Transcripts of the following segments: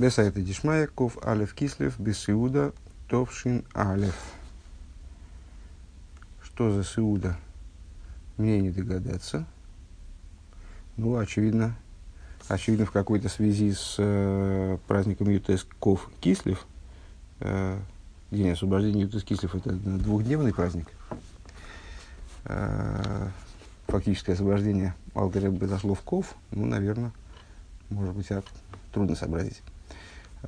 Бесайта Дишмая, Ков Алев Кислев, Бесиуда, Товшин Алев. Что за Сиуда? Мне не догадаться. Ну, очевидно, в какой-то связи с праздником Ютес Ков Кислев. День освобождения Ютес Кислев – это двухдневный праздник. Фактическое освобождение Алтаря произошло в Ков, ну, наверное, может быть, трудно сообразить.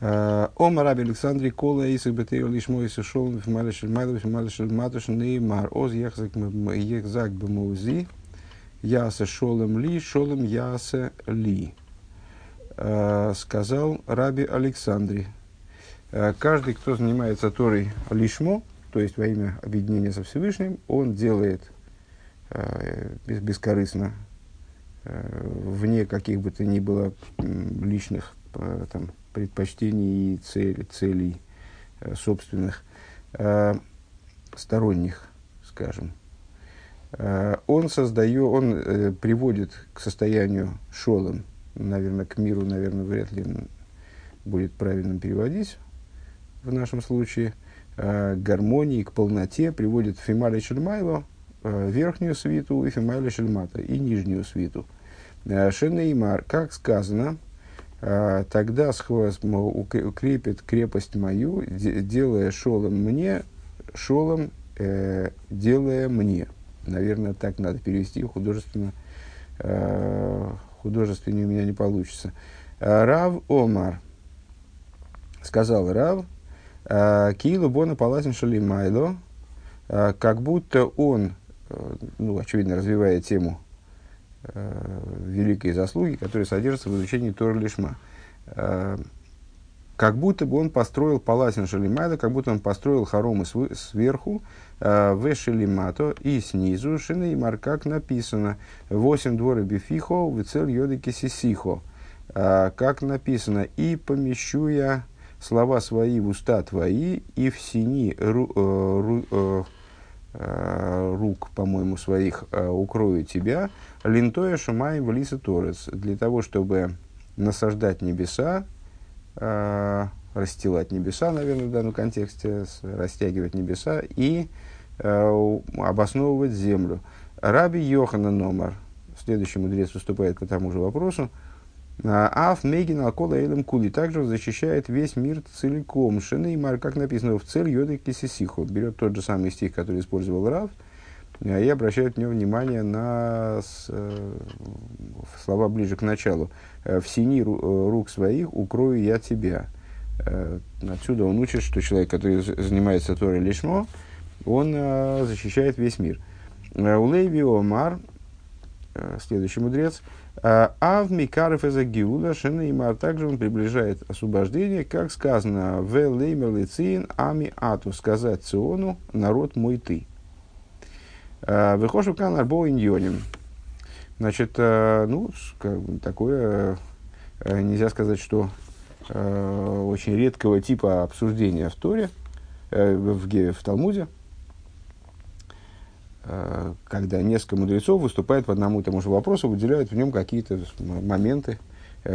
Омар Раби Александри Кола Исак Бетео Лишмо Исашол Мальшель Матушин Неймар Оз Ехзак Бемоузи Яса Шолом Ли Шолом Яса Ли. Сказал Раби Александри. Каждый, кто занимается Торой Лишмо, то есть во имя объединения со Всевышним, он делает бескорыстно, вне каких бы то ни было личных там, предпочтений и целей собственных, сторонних, скажем. Он приводит к состоянию шолом, наверное, к миру, наверное, вряд ли будет правильно переводить в нашем случае, к гармонии, к полноте, приводит фимали шельмайло, верхнюю свиту, и фимали шельмата, и нижнюю свиту. Шенеймар, как сказано, тогда укрепит крепость мою, делая шолом мне, шолом делая мне. Наверное, так надо перевести, художественно, художественнее у меня не получится. Рав Омар, сказал Рав, Киилу Бона Палатин Шалимайло, как будто он, ну, очевидно, развивая тему великой заслуги, которая содержится в изучении Торы Лишма. Как будто бы он построил палатин Шелимайда, как будто он построил хоромы сверху, в Шелимато и снизу, Шинеймар, как написано, 8 двора бифихо, в цель йодеки сисихо, как написано, и помещу я слова свои в уста твои, и в сени рук, по-моему, своих укрою тебя, линтоя шумаем в лиса торец, для того, чтобы насаждать небеса, расстилать небеса, наверное, в данном контексте, растягивать небеса и обосновывать землю. Раби Йоханан Омар, следующий мудрец, выступает по тому же вопросу. Аф Мегин Алкола Элем Кули, также защищает весь мир целиком. Шенеймар, как написано, в цель Йодеки Сисихо. Берет тот же самый стих, который использовал Рав, и обращает в него внимание на слова ближе к началу. «В сени рук своих укрою я тебя». Отсюда он учит, что человек, который занимается Торой Лишмо, он защищает весь мир. Улейви Омар, следующий мудрец, «Ав микарев эза гиуда шенеймар». Также он приближает освобождение, как сказано, «Ве леймер лицин ами ату», сказать Циону, народ мой ты. Выхожу канар бо иньоним. Значит, ну, как бы такое, нельзя сказать, что очень редкого типа обсуждения в Торе, в Талмуде, когда несколько мудрецов выступают по одному и тому же вопросу, выделяют в нем какие-то моменты,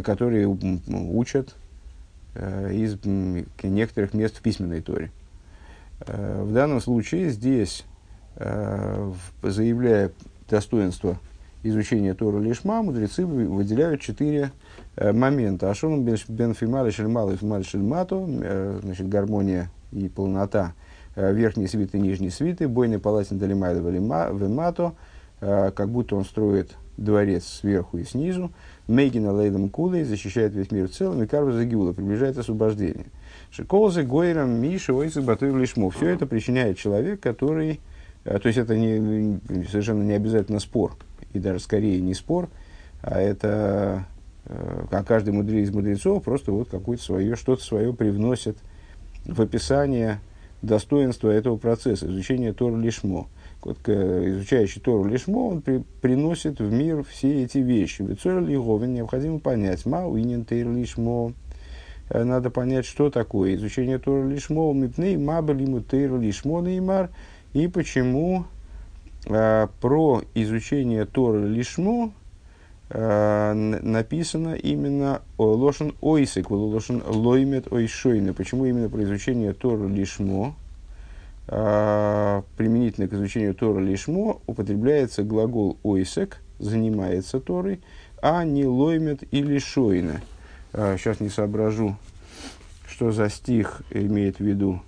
которые учат из некоторых мест в письменной Торе. В данном случае здесь, заявляя достоинство изучения Торы Лишма, мудрецы выделяют 4 момента. Ашон бен фимали шельмал и фимали шельмату, значит, гармония и полнота верхней свиты и нижней свиты, бойный палатин далимайда вемато, как будто он строит дворец сверху и снизу, мейгина лейдам кулей, защищает весь мир в целом, и карва загиула, приближает освобождение. Шиколзы гойрам миши ойцы батуев лишмо. Все это причиняет человек, который... То есть это совершенно не обязательно спор, и даже скорее не спор, а это каждый из мудрецов просто вот какое-то свое, что-то свое привносит в описание достоинства этого процесса, изучения Торы Лишмо. Вот, изучающий Тору Лишмо, он приносит в мир все эти вещи. Ведь Цор Лиговин необходимо понять, мау инин Тейр Лишмо. Надо понять, что такое изучение Торы Лишмо, мипней мабель ему Тейр Лишмо неймар. И почему про изучение Торы Лишмо написано именно лошен ойсек, лошен лоймет ойшойны. Почему именно про изучение Тора лишмо, применительно к изучению Тора лишмо, употребляется глагол ойсек, занимается Торой, а не лоймет или шойны. Сейчас не соображу, что за стих имеет в виду.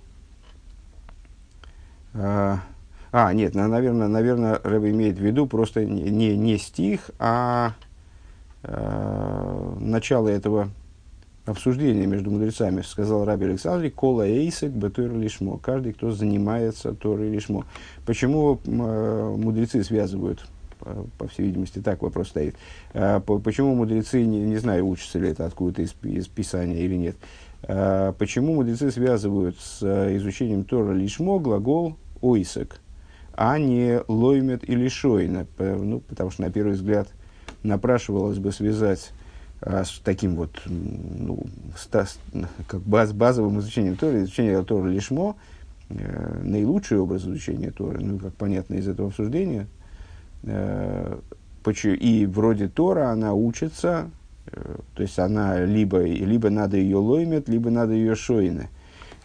Нет, наверное, Рэбе имеет в виду просто не стих, а начало этого обсуждения между мудрецами. Сказал Раби Александрий, «Кола эйсек бетур лишмо». Каждый, кто занимается Торой лишмо. Почему мудрецы связывают, по всей видимости, так вопрос стоит. Почему мудрецы, не знаю, учатся ли это откуда-то из Писания или нет, почему мудрецы связывают с изучением Тора лишмо глагол «ойсек», а не лоймет или шойна, ну, потому что на первый взгляд напрашивалось бы связать с таким вот, ну, как базовым изучением Торы, изучение Торы лишмо, наилучший образ изучения Торы, ну, как понятно из этого обсуждения, и вроде Тора она учится, то есть она либо надо ее лоймет, либо надо ее шойна,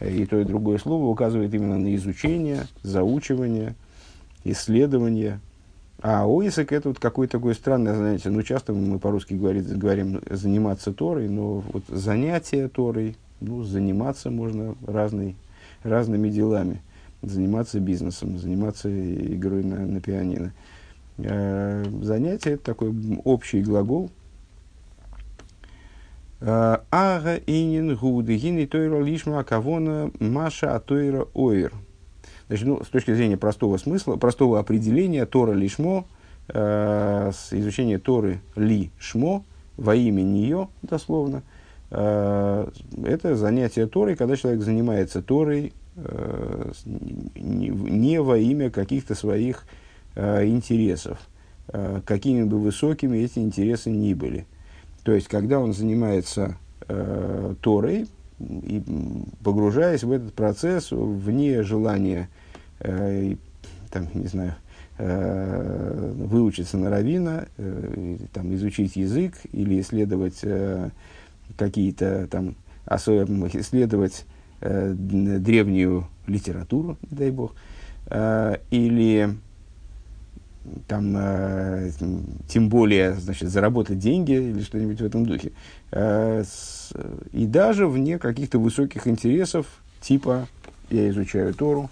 и то и другое слово указывает именно на изучение, заучивание, исследование. А ойсек — это вот какое-то такое странное занятие. Ну, часто мы по-русски говорим «заниматься Торой», но вот занятие Торой, ну, заниматься можно разными делами. Заниматься бизнесом, заниматься игрой на пианино. Занятие — это такой общий глагол. «Ага инин гуды гини тойра лишма кавона маша атойра ойр». Значит, ну, с точки зрения простого смысла, простого определения, Тора лишмо, изучение Торы лишмо, во имя нее, дословно, это занятие Торой, когда человек занимается Торой не во имя каких-то своих интересов, какими бы высокими эти интересы ни были. То есть, когда он занимается Торой, и погружаясь в этот процесс вне желания там, не знаю, выучиться на раввина, там, изучить язык или исследовать какие-то там исследовать древнюю литературу, не дай бог, или там, тем более, значит, заработать деньги или что-нибудь в этом духе. И даже вне каких-то высоких интересов, типа «я изучаю Тору»,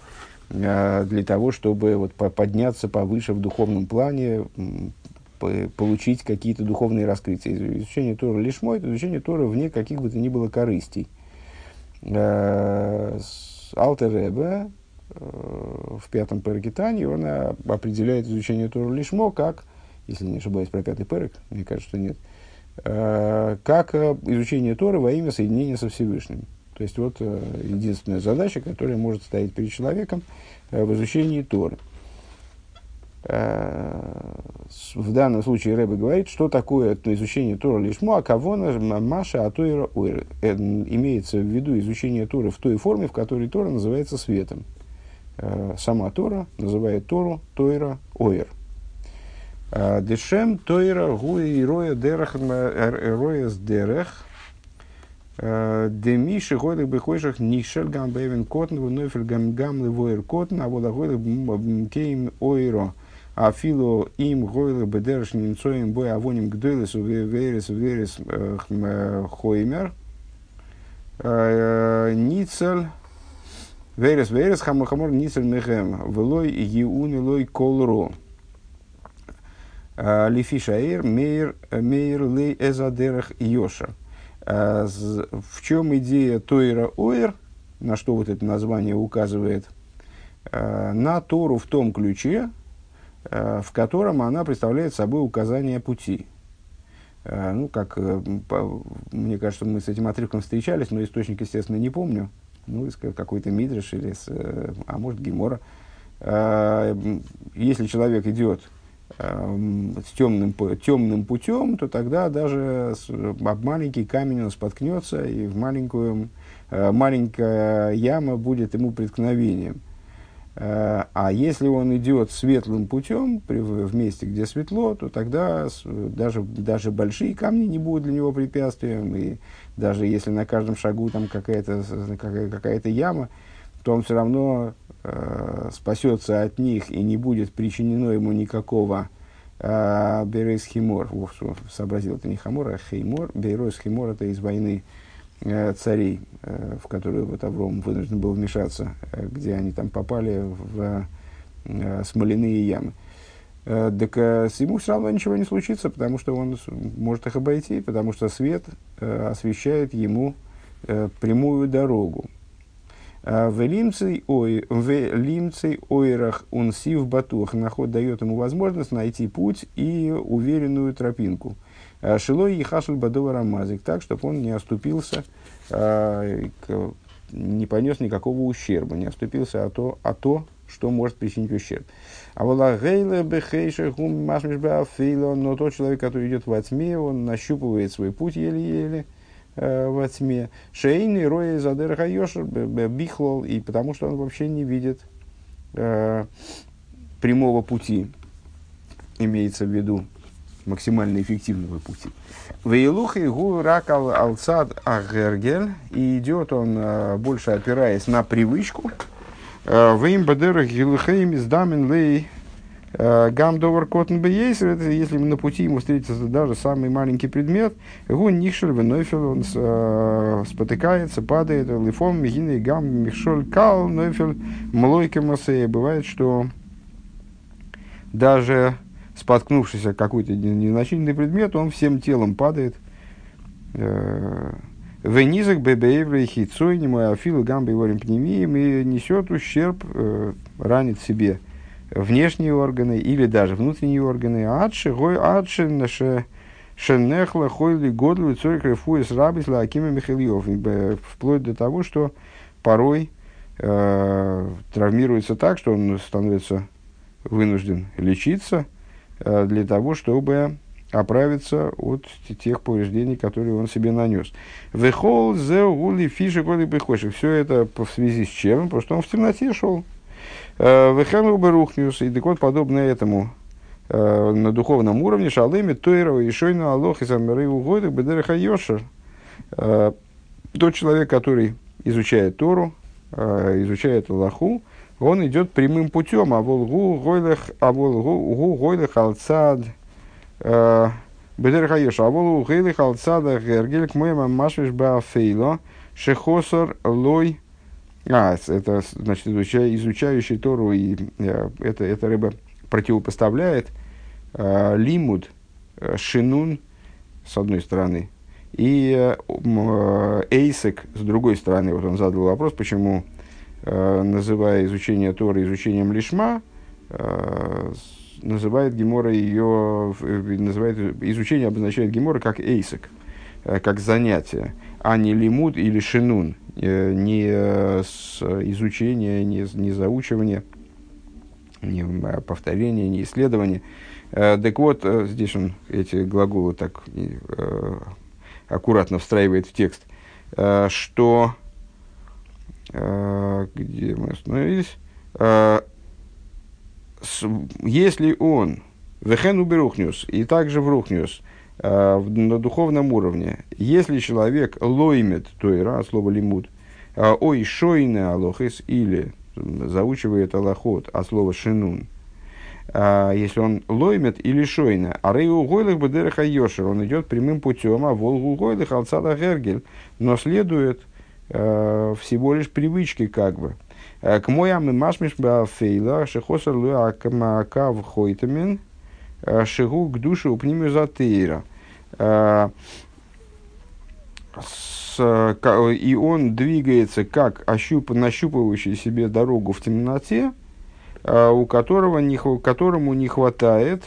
для того, чтобы вот, подняться повыше в духовном плане, получить какие-то духовные раскрытия. Изучение Торы лишмо – это изучение Торы вне каких бы то ни было корыстей. Алтер Ребе в пятом переке Тани он определяет изучение Торы лишмо как, если не ошибаюсь, про пятый перек, мне кажется, что нет, как изучение Торы во имя соединения со Всевышним. То есть, вот единственная задача, которая может стоять перед человеком в изучении Торы. В данном случае Ребе говорит, что такое изучение Торы лишмо, а кого маша атойра ойр. Имеется в виду изучение Торы в той форме, в которой Тора называется светом. Сама Тора называет Тору тойра ойр. Дешем тойра гуи роя дерах рояс дерех демиши гойлых бихойших нишель гамбэвен котн вновь гамгамлы войр котн а водоголых кейм ойро афило им гойлых бедерш немцоем бой авоним гдойлес верес верес хоймер ницель верес верес хамахамор ницель мехем влой еуни лой колро лифишаир мейр лей эзадерах йоша. В чем идея тойра ойр, на что вот это название указывает, на Тору в том ключе, в котором она представляет собой указание пути. Ну, как, мне кажется, мы с этим отрывком встречались, но источник, естественно, не помню. Ну, из какой-то мидраш или, может, гемора. Если человек идет с темным путем, то тогда даже об маленький камень он споткнется, и в маленькая яма будет ему преткновением. А если он идет светлым путем, в месте, где светло, то тогда даже большие камни не будут для него препятствием. И даже если на каждом шагу там какая-то яма, то он все равно спасется от них и не будет причинено ему никакого бейройс химор. Сообразил, это не хамор, а хеймор. Бейройс химор — это из войны царей, в которую вот Авром вынужден был вмешаться, где они там попали в смоляные ямы. Так ему все равно ничего не случится, потому что он может их обойти, потому что свет освещает ему прямую дорогу. В лимцей ойрах он сив батух. Наход дает ему возможность найти путь и уверенную тропинку. Шилой и хашель бадова рамазик, так, чтобы он не оступился, не понес никакого ущерба, не оступился а то, что может причинить ущерб. А валагейле бехейше хум машмиш беафейло, но тот человек, который идет во тьме, он нащупывает свой путь еле-еле во тьме. Шейный роя задер хайошер бихлол, и потому что он вообще не видит прямого пути, имеется в виду максимально эффективного пути. Вейлухи гуракал алцад агергель, и идет он больше опираясь на привычку. Веймбадерах гилхейм издамин лей гамдовар котн бейсер, это если на пути ему встретится даже самый маленький предмет, гун нихшель венойфел, он спотыкается, падает, лифом мигины гам михшоль кал нойфел млойке масея. Бывает, что даже споткнувшись о какой-то незначительный предмет, он всем телом падает. Венизак бебееврей хитцой, немой афилы гамбе ворим пневием, и несет ущерб, ранит себе внешние органы или даже внутренние органы. Адши, гой адши, наше шенехла, хойли годлю, цорик рефуис рабис лаакима михильев. Вплоть до того, что порой травмируется так, что он становится вынужден лечиться для того, чтобы оправиться от тех повреждений, которые он себе нанес. Вехол зе ули фишек ули бехошек. Все это в связи с чем? Потому что он в темноте шел. Вехел бы рухнюс. И так вот, подобно этому на духовном уровне, шалыми тойрова и шойна алох и самеры угодых бедереха йошер. Тот человек, который изучает Тору, изучает Аллаху, он идет прямым путем. Аволгу гойлех алцад бедер хаеш. Аволгу гойлех алцад гергель к моему машвиш баафейло шехосор лой. Это значит изучающий Тору, и это рыба противопоставляет лимуд шинун с одной стороны и эйсек с другой стороны. Вот он задал вопрос, почему, называя изучение Торы изучением лишма, называет Гемора ее, называет изучение, обозначает Гемора как эйсек, как занятие, а не лимуд или шинун, не изучение, не заучивание, не повторение, не исследование. Так вот, здесь он эти глаголы так аккуратно встраивает в текст, что где мы остановились? Если он вехен уберухнюс, и также врухнюс, на духовном уровне, если человек лоймет тойра, от слова лимуд, ой шойне алохис, или заучивает алохот, от слова шинун, если он лоймет или шойна, а рейу гойлых бедереха йошер, он идет прямым путем, а волгу гойлых алцада гергель, но следует всего лишь привычки, как бы. К моям машмиш бафейла шехосер луакмакав хойтамин шигу к душе упнимю затейра. И он двигается как нащупывающий себе дорогу в темноте, которому не хватает.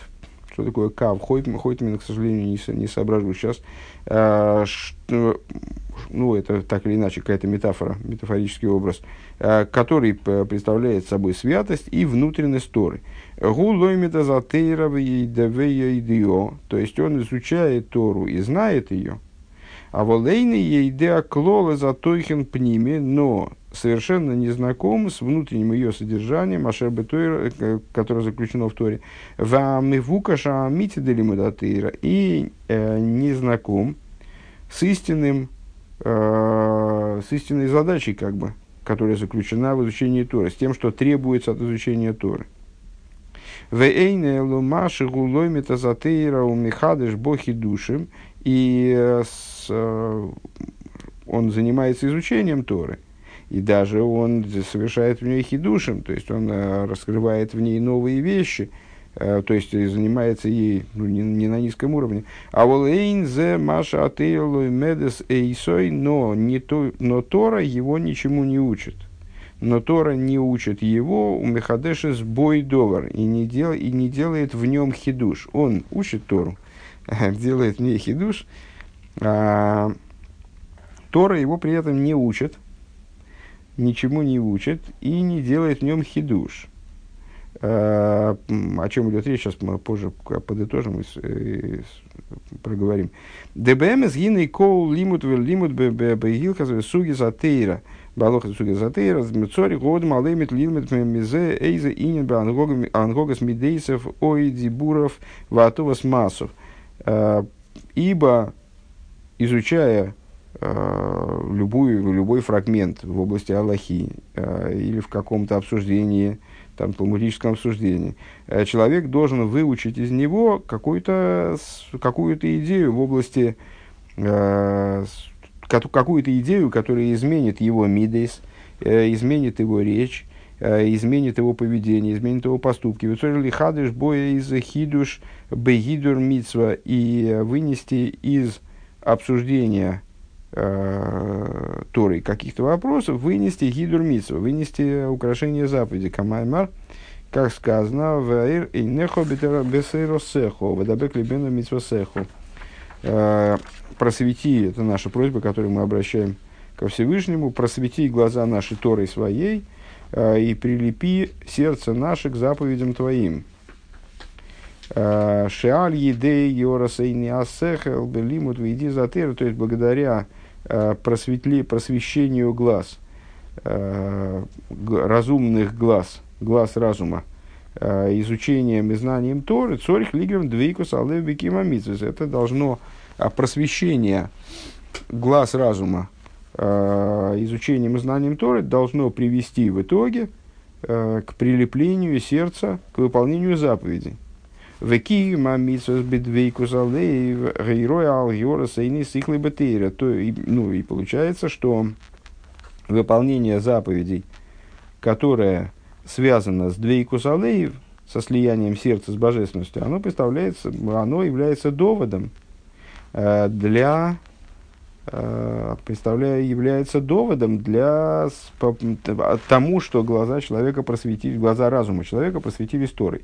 Что такое кав хойтамин, к сожалению, не соображу сейчас. Ну, это так или иначе какая-то метафора, метафорический образ, который представляет собой святость и внутренность Торы. То есть он изучает Тору и знает ее. А волейный ей деаклола затойхен пниме, но совершенно не знаком с внутренним ее содержанием, которое заключено в Торе, и не знаком с истинной задачей, как бы, которая заключена в изучении Торы, с тем, что требуется от изучения Торы. И он занимается изучением Торы, и даже он совершает в ней хидушим, то есть он раскрывает в ней новые вещи, то есть занимается ей не на низком уровне. А волейн зе маша атейлой медес эйсой, но Тора его ничему не учит. Но Тора не учит его у Мехадеша с бойдовар и не делает в нем хидуш. Он учит Тору, делает в ней хидуш. Тора его при этом не учит, ничему не учит и не делает в нем хидуш. О чем идет речь, сейчас мы позже подытожим и проговорим. ДБМС гиней коул лимут вел лимут бегилка суги затейра. Балоха суги затейра, змецори, год, малэмит, лилмит, мемизе, эйзе, инин, ангогас, мидейсов, ойдибуров, ватувас, масов. Ибо, изучая любой фрагмент в области Аллахи или в каком-то обсуждении, там, талмудическом обсуждении, человек должен выучить из него какую-то идею в области, какую-то идею, которая изменит его мидейс, изменит его речь, изменит его поведение, изменит его поступки. И вынести из обсуждения Торы каких-то вопросов, вынести хидур мицва, вынести украшение заповеди, камаймар, как сказано, ваир и нехо бесеросехо, вадабек либену мицвасехо. Просвети, это наша просьба, которую мы обращаем ко Всевышнему, просвети глаза наши Торой своей и прилепи сердце наше к заповедям твоим. Шеаль едей йорасейни асехел белимут вейди затер, то есть благодаря просвещению глаз, разумных глаз, глаз разума, изучением и знанием Торы, цорих лигрем двейкус алев бекима мицвес. Это должно, просвещение глаз разума, изучением и знанием Торы должно привести в итоге к прилеплению сердца к выполнению заповедей. Векима мицвес бедвейкус алев гейрой ал йорасейни сихлы бетейра. Ну и получается, что выполнение заповедей, которое связано с двейкус алеев, со слиянием сердца с божественностью, оно является доводом для тому, что глаза человека просветили, глаза разума человека просветили Торой.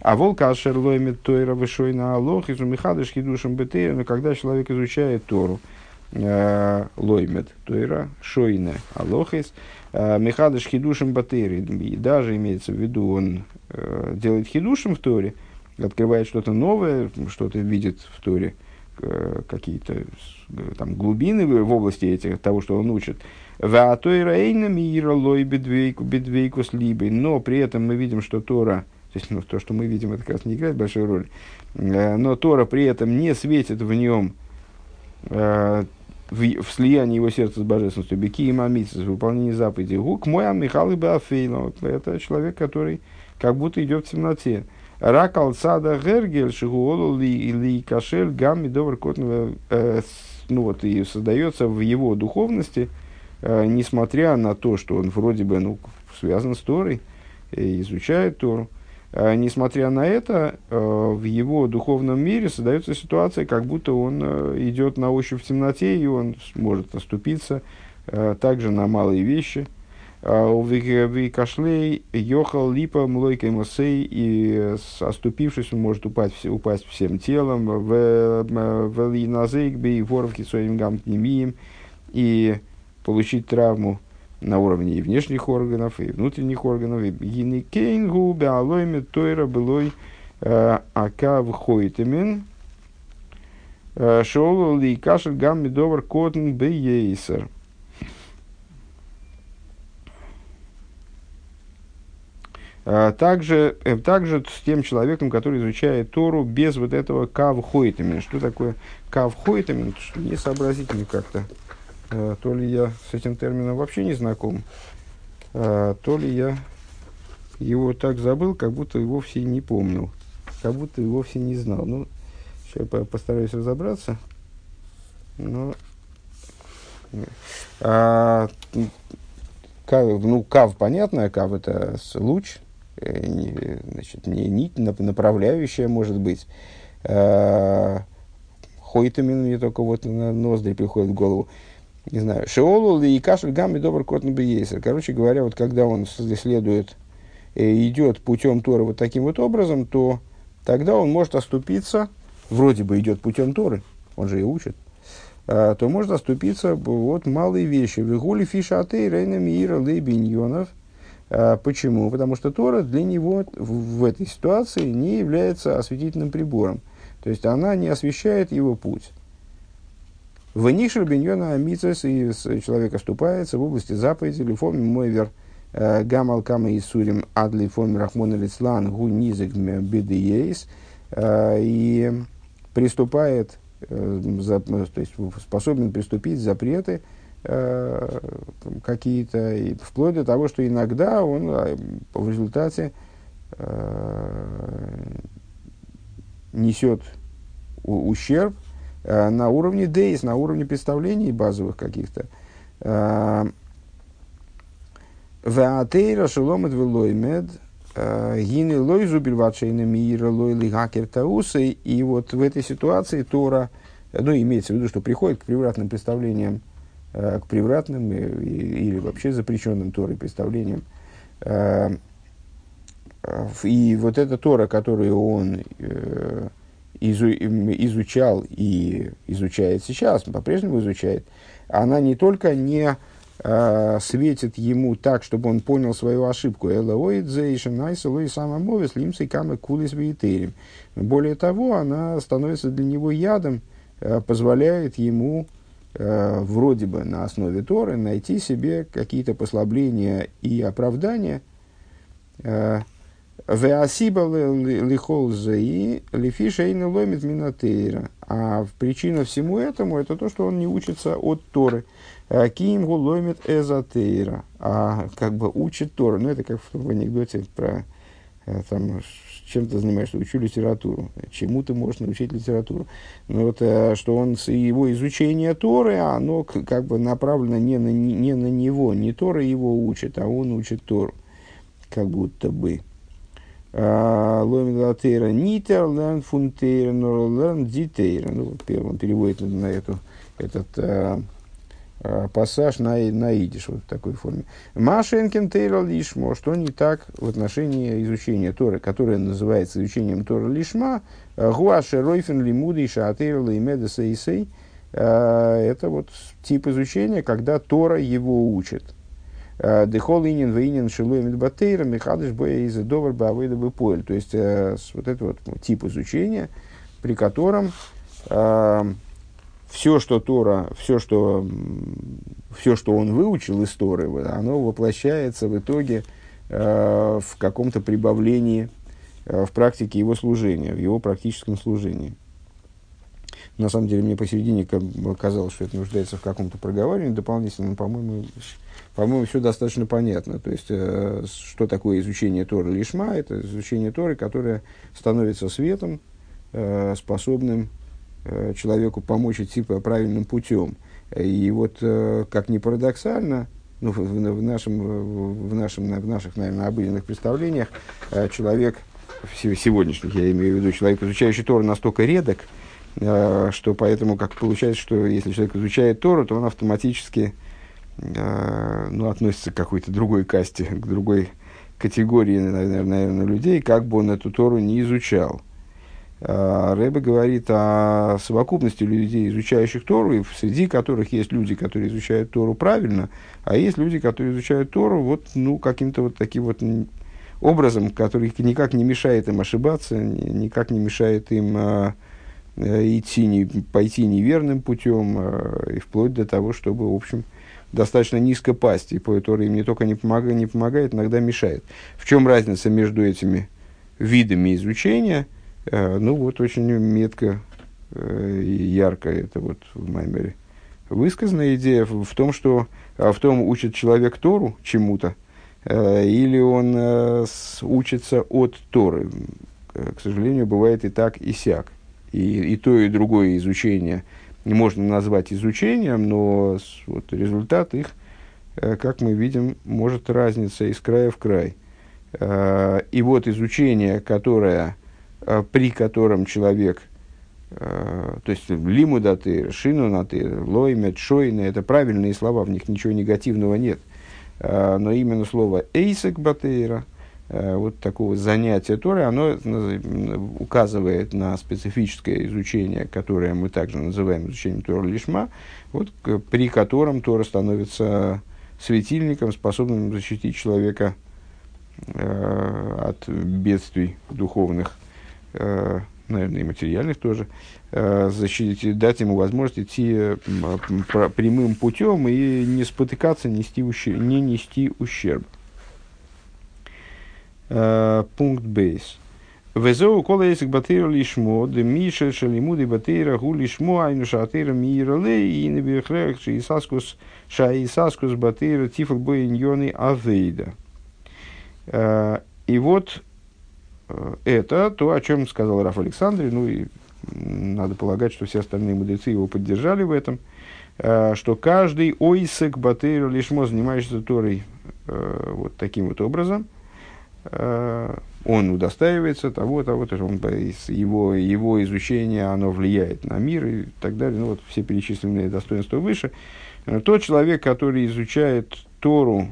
А волка ашерлоймит тойра вышой на алох изумихадыш хидушем бетейра, но когда человек изучает Тору, лоймет тойра шойна алохис михадыш хидушем батери, и даже имеется в виду он делает хидушем в Торе, открывает что-то новое, что-то видит в Торе, какие-то там глубины в области этих, того, что он учит. Но при этом мы видим, что Тора, то есть, то, что мы видим, это как раз не играет большой роли, но Тора при этом не светит в нем, в слиянии его сердца с божественностью, беки и мамицы, в выполнении заповедей. Гук моя Михаил и Бафейн, это человек, который как будто идет в темноте. Ракалцада Гергель Шигуолу или Кашель Гамми Довар Котнова, ну вот и создается в его духовности, несмотря на то, что он вроде бы связан с Торой, изучает Тору, несмотря на это, в его духовном мире создается ситуация, как будто он идет на ощупь в темноте, и он может оступиться также на малые вещи. И оступившись, он может упасть всем телом, и получить травму на уровне и внешних органов, и внутренних органов. Также с тем человеком, который изучает Тору без вот этого кавхойтамин. Что такое кавхойтамин? Не сообразительно как-то. То ли я с этим термином вообще не знаком, то ли я его так забыл, как будто его вовсе не помнил, как будто его вовсе не знал. Ну, сейчас я постараюсь разобраться. Но... кав понятно, кав это луч, значит, не нить, направляющая может быть. Хойтамин мне только вот на ноздри приходит в голову. Не знаю. Шеолу и кашель гамми добр котн бейсер. Короче говоря, вот когда он следует, идет путем Торы вот таким вот образом, то тогда он может оступиться, вроде бы идет путем Торы, он же и учит, то может оступиться вот малые вещи. Вигули фиша атей рейна мира лейбиньонов. Почему? Потому что Тора для него в этой ситуации не является осветительным прибором. То есть она не освещает его путь. В нишер биньона амицес, и человек оступается в области заповедей лифоми мойвер гамал кама и сурим адли фоми рахмона лицлан гу низек бедиейс, и приступает, то есть способен приступить запреты какие-то, и вплоть до того, что иногда он в результате несет ущерб на уровне дейс, на уровне представлений базовых каких-то. Ваатейра шеломет велоймед гины лойзу бельватшейнами ира лойли гакертаусы. И вот в этой ситуации Тора, ну, имеется в виду, что приходит к превратным представлениям, к превратным или вообще запрещенным Торой представлениям. И вот эта Тора, которую он изучал и изучает сейчас, по-прежнему изучает, она не только не светит ему так, чтобы он понял свою ошибку. Более того, она становится для него ядом, позволяет ему вроде бы на основе Торы найти себе какие-то послабления и оправдания. А причина всему этому это то, что он не учится от Торы. Кимгу ломит эзотейра, а как бы учит Тору. Ну, это как в анекдоте про там, чем ты занимаешься, учу литературу. Чему ты можешь научить литературу? Но вот, что он, его изучение Торы, оно как бы направлено не на него. Не Тора его учит, а он учит Тору. Как будто бы. Ломилатейра нитер лерн фунтейра нор лерн дитейра. Ну, он переводит на этот пассаж на идиш, вот в такой форме. Машенкин тейра лишмо, что не так в отношении изучения Торы, которое называется изучением Тора лишма, гуаше ройфен лимуды и шаатейра леймеда сейсей. Это вот тип изучения, когда Тора его учит. То есть, вот это вот тип изучения, при котором все, что он выучил из Торы, оно воплощается в итоге в каком-то прибавлении в практике его служения, в его практическом служении. На самом деле, мне посередине казалось, что это нуждается в каком-то проговаривании дополнительном, по-моему, все достаточно понятно. То есть, что такое изучение Торы лишма? Это изучение Торы, которое становится светом, способным человеку помочь идти правильным путем. И вот, как ни парадоксально, ну, в наших, наверное, обыденных представлениях, человек, сегодняшних, я имею в виду, человек, изучающий Тору, настолько редок, что поэтому, как получается, что если человек изучает Тору, то он автоматически относится к какой-то другой касте, к другой категории, наверное, людей, как бы он эту Тору не изучал. Ребе говорит о совокупности людей, изучающих Тору, и среди которых есть люди, которые изучают Тору правильно, а есть люди, которые изучают Тору вот, ну, каким-то вот таким вот образом, который никак не мешает им ошибаться, никак не мешает им... пойти неверным путем, и вплоть до того, чтобы, в общем, достаточно низко пасть, и поэтори им не только не помогает, иногда мешает. В чем разница между этими видами изучения? Ну вот очень метко и ярко это вот в Маймере высказанная идея в том, что в том учит человек Тору чему-то, или он учится от Торы. К сожалению, бывает и так, и сяк. И то, и другое изучение можно назвать изучением, но вот, результат их, как мы видим, может разниться из края в край. И вот изучение, которое, при котором человек, то есть лимудаты, шинунаты, лоймет, шойны, это правильные слова, в них ничего негативного нет. Но именно слово «эйсек батейра», вот такого занятия Торы, оно указывает на специфическое изучение, которое мы также называем изучением Тора Лишма, вот, при котором Тора становится светильником, способным защитить человека от бедствий духовных, наверное, и материальных тоже, защитить, дать ему возможность идти прямым путем и не спотыкаться, не нести ущерб. Пункт бейс. Везоу кола эсик батейра лишмо, де мишель шалимуды батейра гу лишмо, айну шаатейра мирале, и не бихрех шаисаскус батейра тифл боиньоны авейда. И вот это то, о чем сказал Раф Александрий, ну и надо полагать, что все остальные мудрецы его поддержали в этом, что каждый ойсек батейра лишмо, занимающийся Торой вот таким вот образом, он удостаивается того, то есть он, его изучение, оно влияет на мир и так далее. Ну, вот все перечисленные достоинства выше. Тот человек, который изучает Тору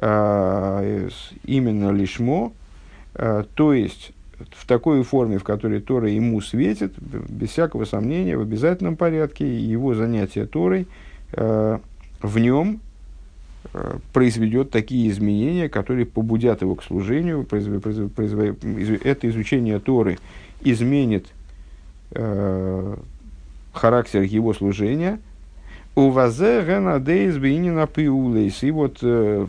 именно лишмо, то есть в такой форме, в которой Тора ему светит, без всякого сомнения, в обязательном порядке, его занятие Торой в нем произведет такие изменения, которые побудят его к служению. Это изучение Торы изменит характер его служения. И вот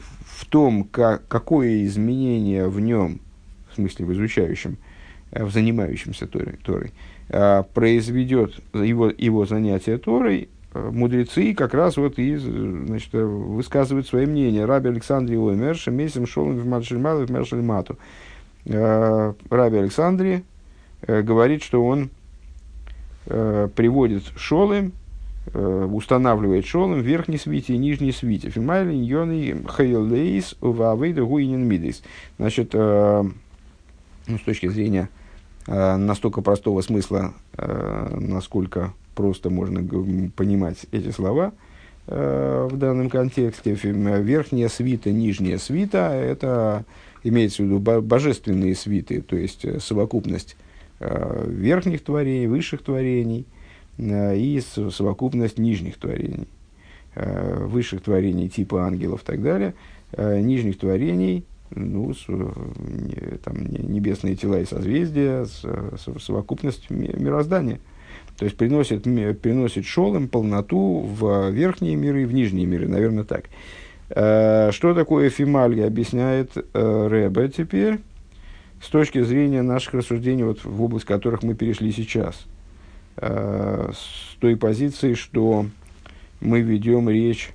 в том, какое изменение в нем, в смысле в изучающем, в занимающемся Торой, произведет его занятие Торой, мудрецы как раз вот и, значит, высказывают свое мнение. Раби Александрий Омер, Шемесим Шолом Вмаршельмалу Вмаршельмату. Раби Александрий говорит, что он приводит шолым, устанавливает шолым верхний свитий и нижний свитий. Фимайли ньоны хайлейс вавейда гуинин мидейс. Значит, с точки зрения настолько простого смысла, насколько просто можно понимать эти слова в данном контексте. Верхняя свита, нижняя свита, это имеется в виду божественные свиты, то есть совокупность верхних творений, высших творений и совокупность нижних творений. Высших творений типа ангелов и так далее, нижних творений, ну, там, небесные тела и созвездия, совокупность мироздания. То есть приносит шолом полноту в верхние миры и в нижние миры, наверное, так. Что такое фималья, объясняет Ребе теперь с точки зрения наших рассуждений, вот, в область которых мы перешли сейчас. С той позиции, что мы ведем речь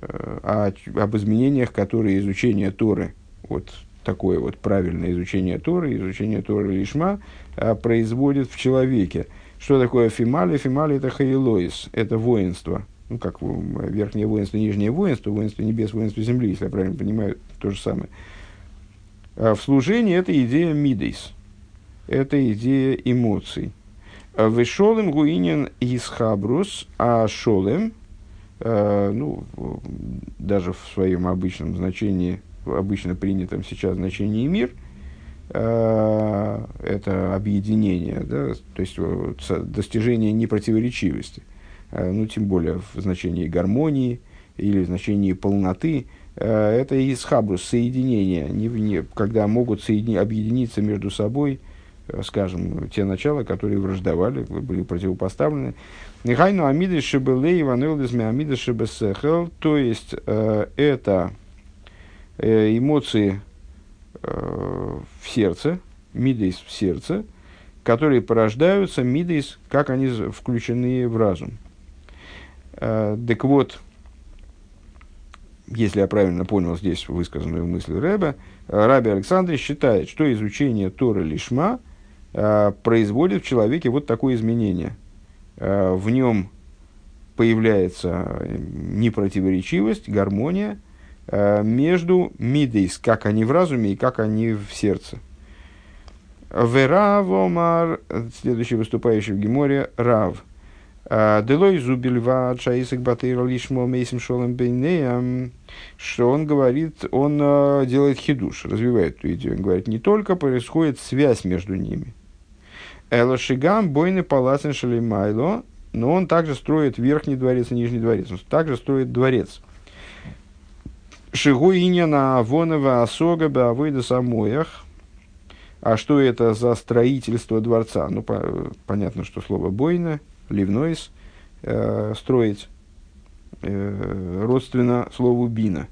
об изменениях, которые изучение Торы, вот такое вот правильное изучение Торы Лишма, производит в человеке. Что такое фимали? Фимали – это хайлоис, это воинство. Ну, как верхнее воинство, нижнее воинство, воинство небес, воинство земли, если я правильно понимаю, то же самое. В служении это идея мидейс, это идея эмоций. В шолем гуинин исхабрус, а шолем, ну, даже в своем обычном значении, в обычно принятом сейчас значении мир, это объединение, да? То есть достижение непротиворечивости, ну, тем более в значении гармонии или в значении полноты, это исхабрус, соединение, когда могут объединиться между собой скажем, те начала, которые враждовали, были противопоставлены. Нехайну амиды шебелей ванелдизме амиды шебесехел, то есть это эмоции в сердце, мидейс в сердце, которые порождаются, мидейс, как они включены в разум. Так вот, если я правильно понял здесь высказанную мысль Ребе, Раби Александр считает, что изучение Торы Лишма производит в человеке вот такое изменение. В нем появляется непротиворечивость, гармония между мидейс, как они в разуме и как они в сердце. Верав омар, следующий выступающий в Геморе, Рав. Делой зубельва шаисек батыр лишмо мейсим шолом бейнеям, что он говорит, он делает хидуш, развивает эту идею. Он говорит, не только происходит связь между ними. Элошигам бойны палацен шалимайло, но он также строит верхний дворец и нижний дворец. Он также строит дворец. Шигу иньяна авонова асога беавойда самоях. А что это за строительство дворца? Ну, понятно, что слово бойна, ливнойс, строить, родственно слову бина.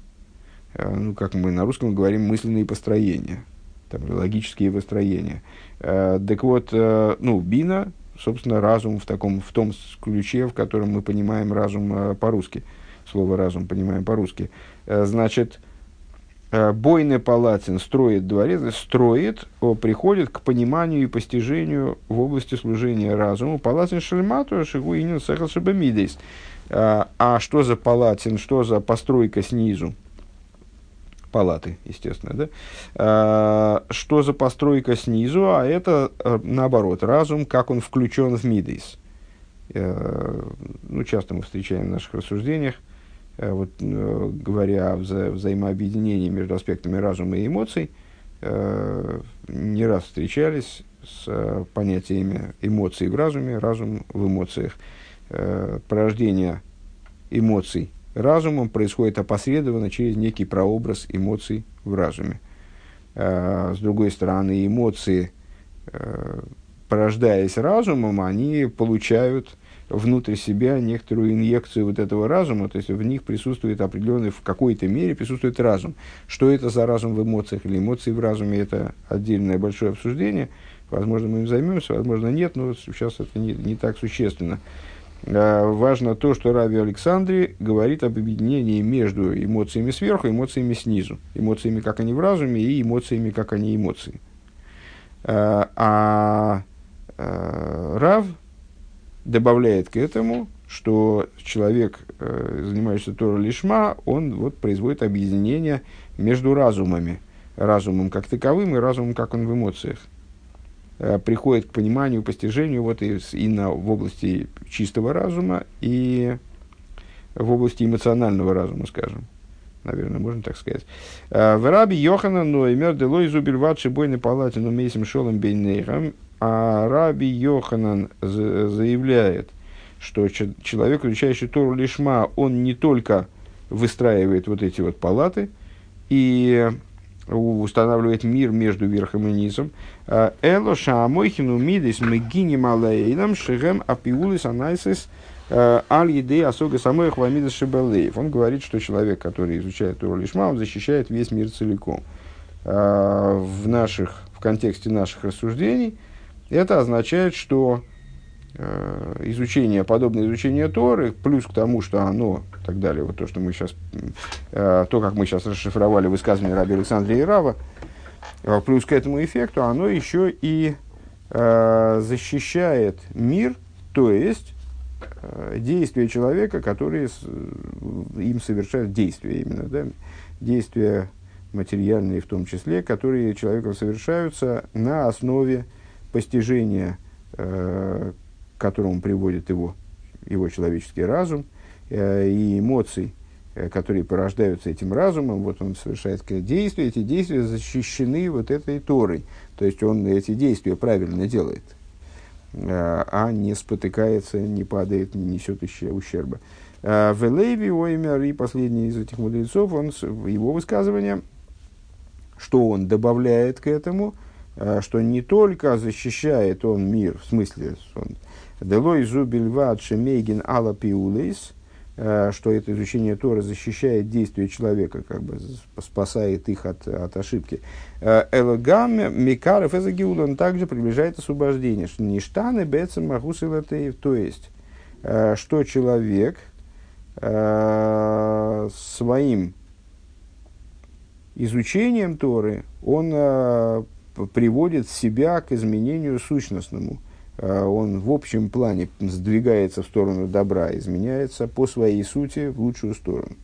Ну, как мы на русском говорим, мысленные построения, там, логические построения. Так вот, ну, бина, собственно, разум в том ключе, в котором мы понимаем разум по-русски. Слово разум понимаем по-русски. Значит, бойный палатин строит дворец, строит, приходит к пониманию и постижению в области служения разуму. Палатин шельмату, шигу инин сэхэл шебамидейс. А что за палатин, что за постройка снизу? Палаты, естественно, да? Что за постройка снизу? А это, наоборот, разум, как он включен в мидейс. Ну, часто мы встречаем в наших рассуждениях, вот, говоря о взаимообъединении между аспектами разума и эмоций, не раз встречались с понятиями эмоций в разуме, разум в эмоциях. Порождение эмоций разумом происходит опосредованно через некий прообраз эмоций в разуме. С другой стороны, эмоции, порождаясь разумом, они получают внутрь себя некоторую инъекцию вот этого разума, то есть в них присутствует определенный, в какой-то мере присутствует разум. Что это за разум в эмоциях или эмоции в разуме, это отдельное большое обсуждение. Возможно, мы им займемся, возможно, нет, но сейчас это не так существенно. Важно то, что Раби Александри говорит об объединении между эмоциями сверху и эмоциями снизу. Эмоциями, как они в разуме, и эмоциями, как они эмоции. А Рав добавляет к этому, что человек, занимающийся Торой Лишма, он вот производит объединение между разумами. Разумом как таковым и разумом, как он в эмоциях. Приходит к пониманию, постижению вот в области чистого разума и в области эмоционального разума, скажем. Наверное, можно так сказать. В Раби Йохана, но имер делой зубельват шибойны палатину мейсим шолом бейнейхам. А Раби Йоханан заявляет, что человек, изучающий Тору Лишма, он не только выстраивает вот эти вот палаты и устанавливает мир между верхом и низом. «Эло шаамойхину мидис мегиним алаэйнам шигэм апиулис анайсис аль-едей асога самоих вамидис шебалеев». Он говорит, что человек, который изучает Тору Лишма, он защищает весь мир целиком. В контексте наших рассуждений это означает, что подобное изучение Торы, плюс к тому, что оно, и так далее, вот то, что мы сейчас, то, как мы сейчас расшифровали высказывание Раби Александра и Рава, плюс к этому эффекту, оно еще и защищает мир, то есть действия человека, которые им совершают действия именно, да, действия материальные в том числе, которые человеком совершаются на основе постижения, к которому приводит его человеческий разум, и эмоций, которые порождаются этим разумом. Вот он совершает действия, эти действия защищены вот этой Торой. То есть он эти действия правильно делает, а не спотыкается, не падает, не несет ущерба. Велейви, Оймер, и последний из этих мудрецов, его высказывание, что он добавляет к этому, что не только защищает он мир, в смысле, «Делой зубельвад шемейгин алла пиулейс», что это изучение Торы защищает действия человека, как бы спасает их от ошибки. «Элогам микаров эзагиуд», он также приближает освобождение. «Ништаны бецем махусы латеев», то есть, что человек своим изучением Торы, он приводит себя к изменению сущностному. Он в общем плане сдвигается в сторону добра, изменяется по своей сути в лучшую сторону.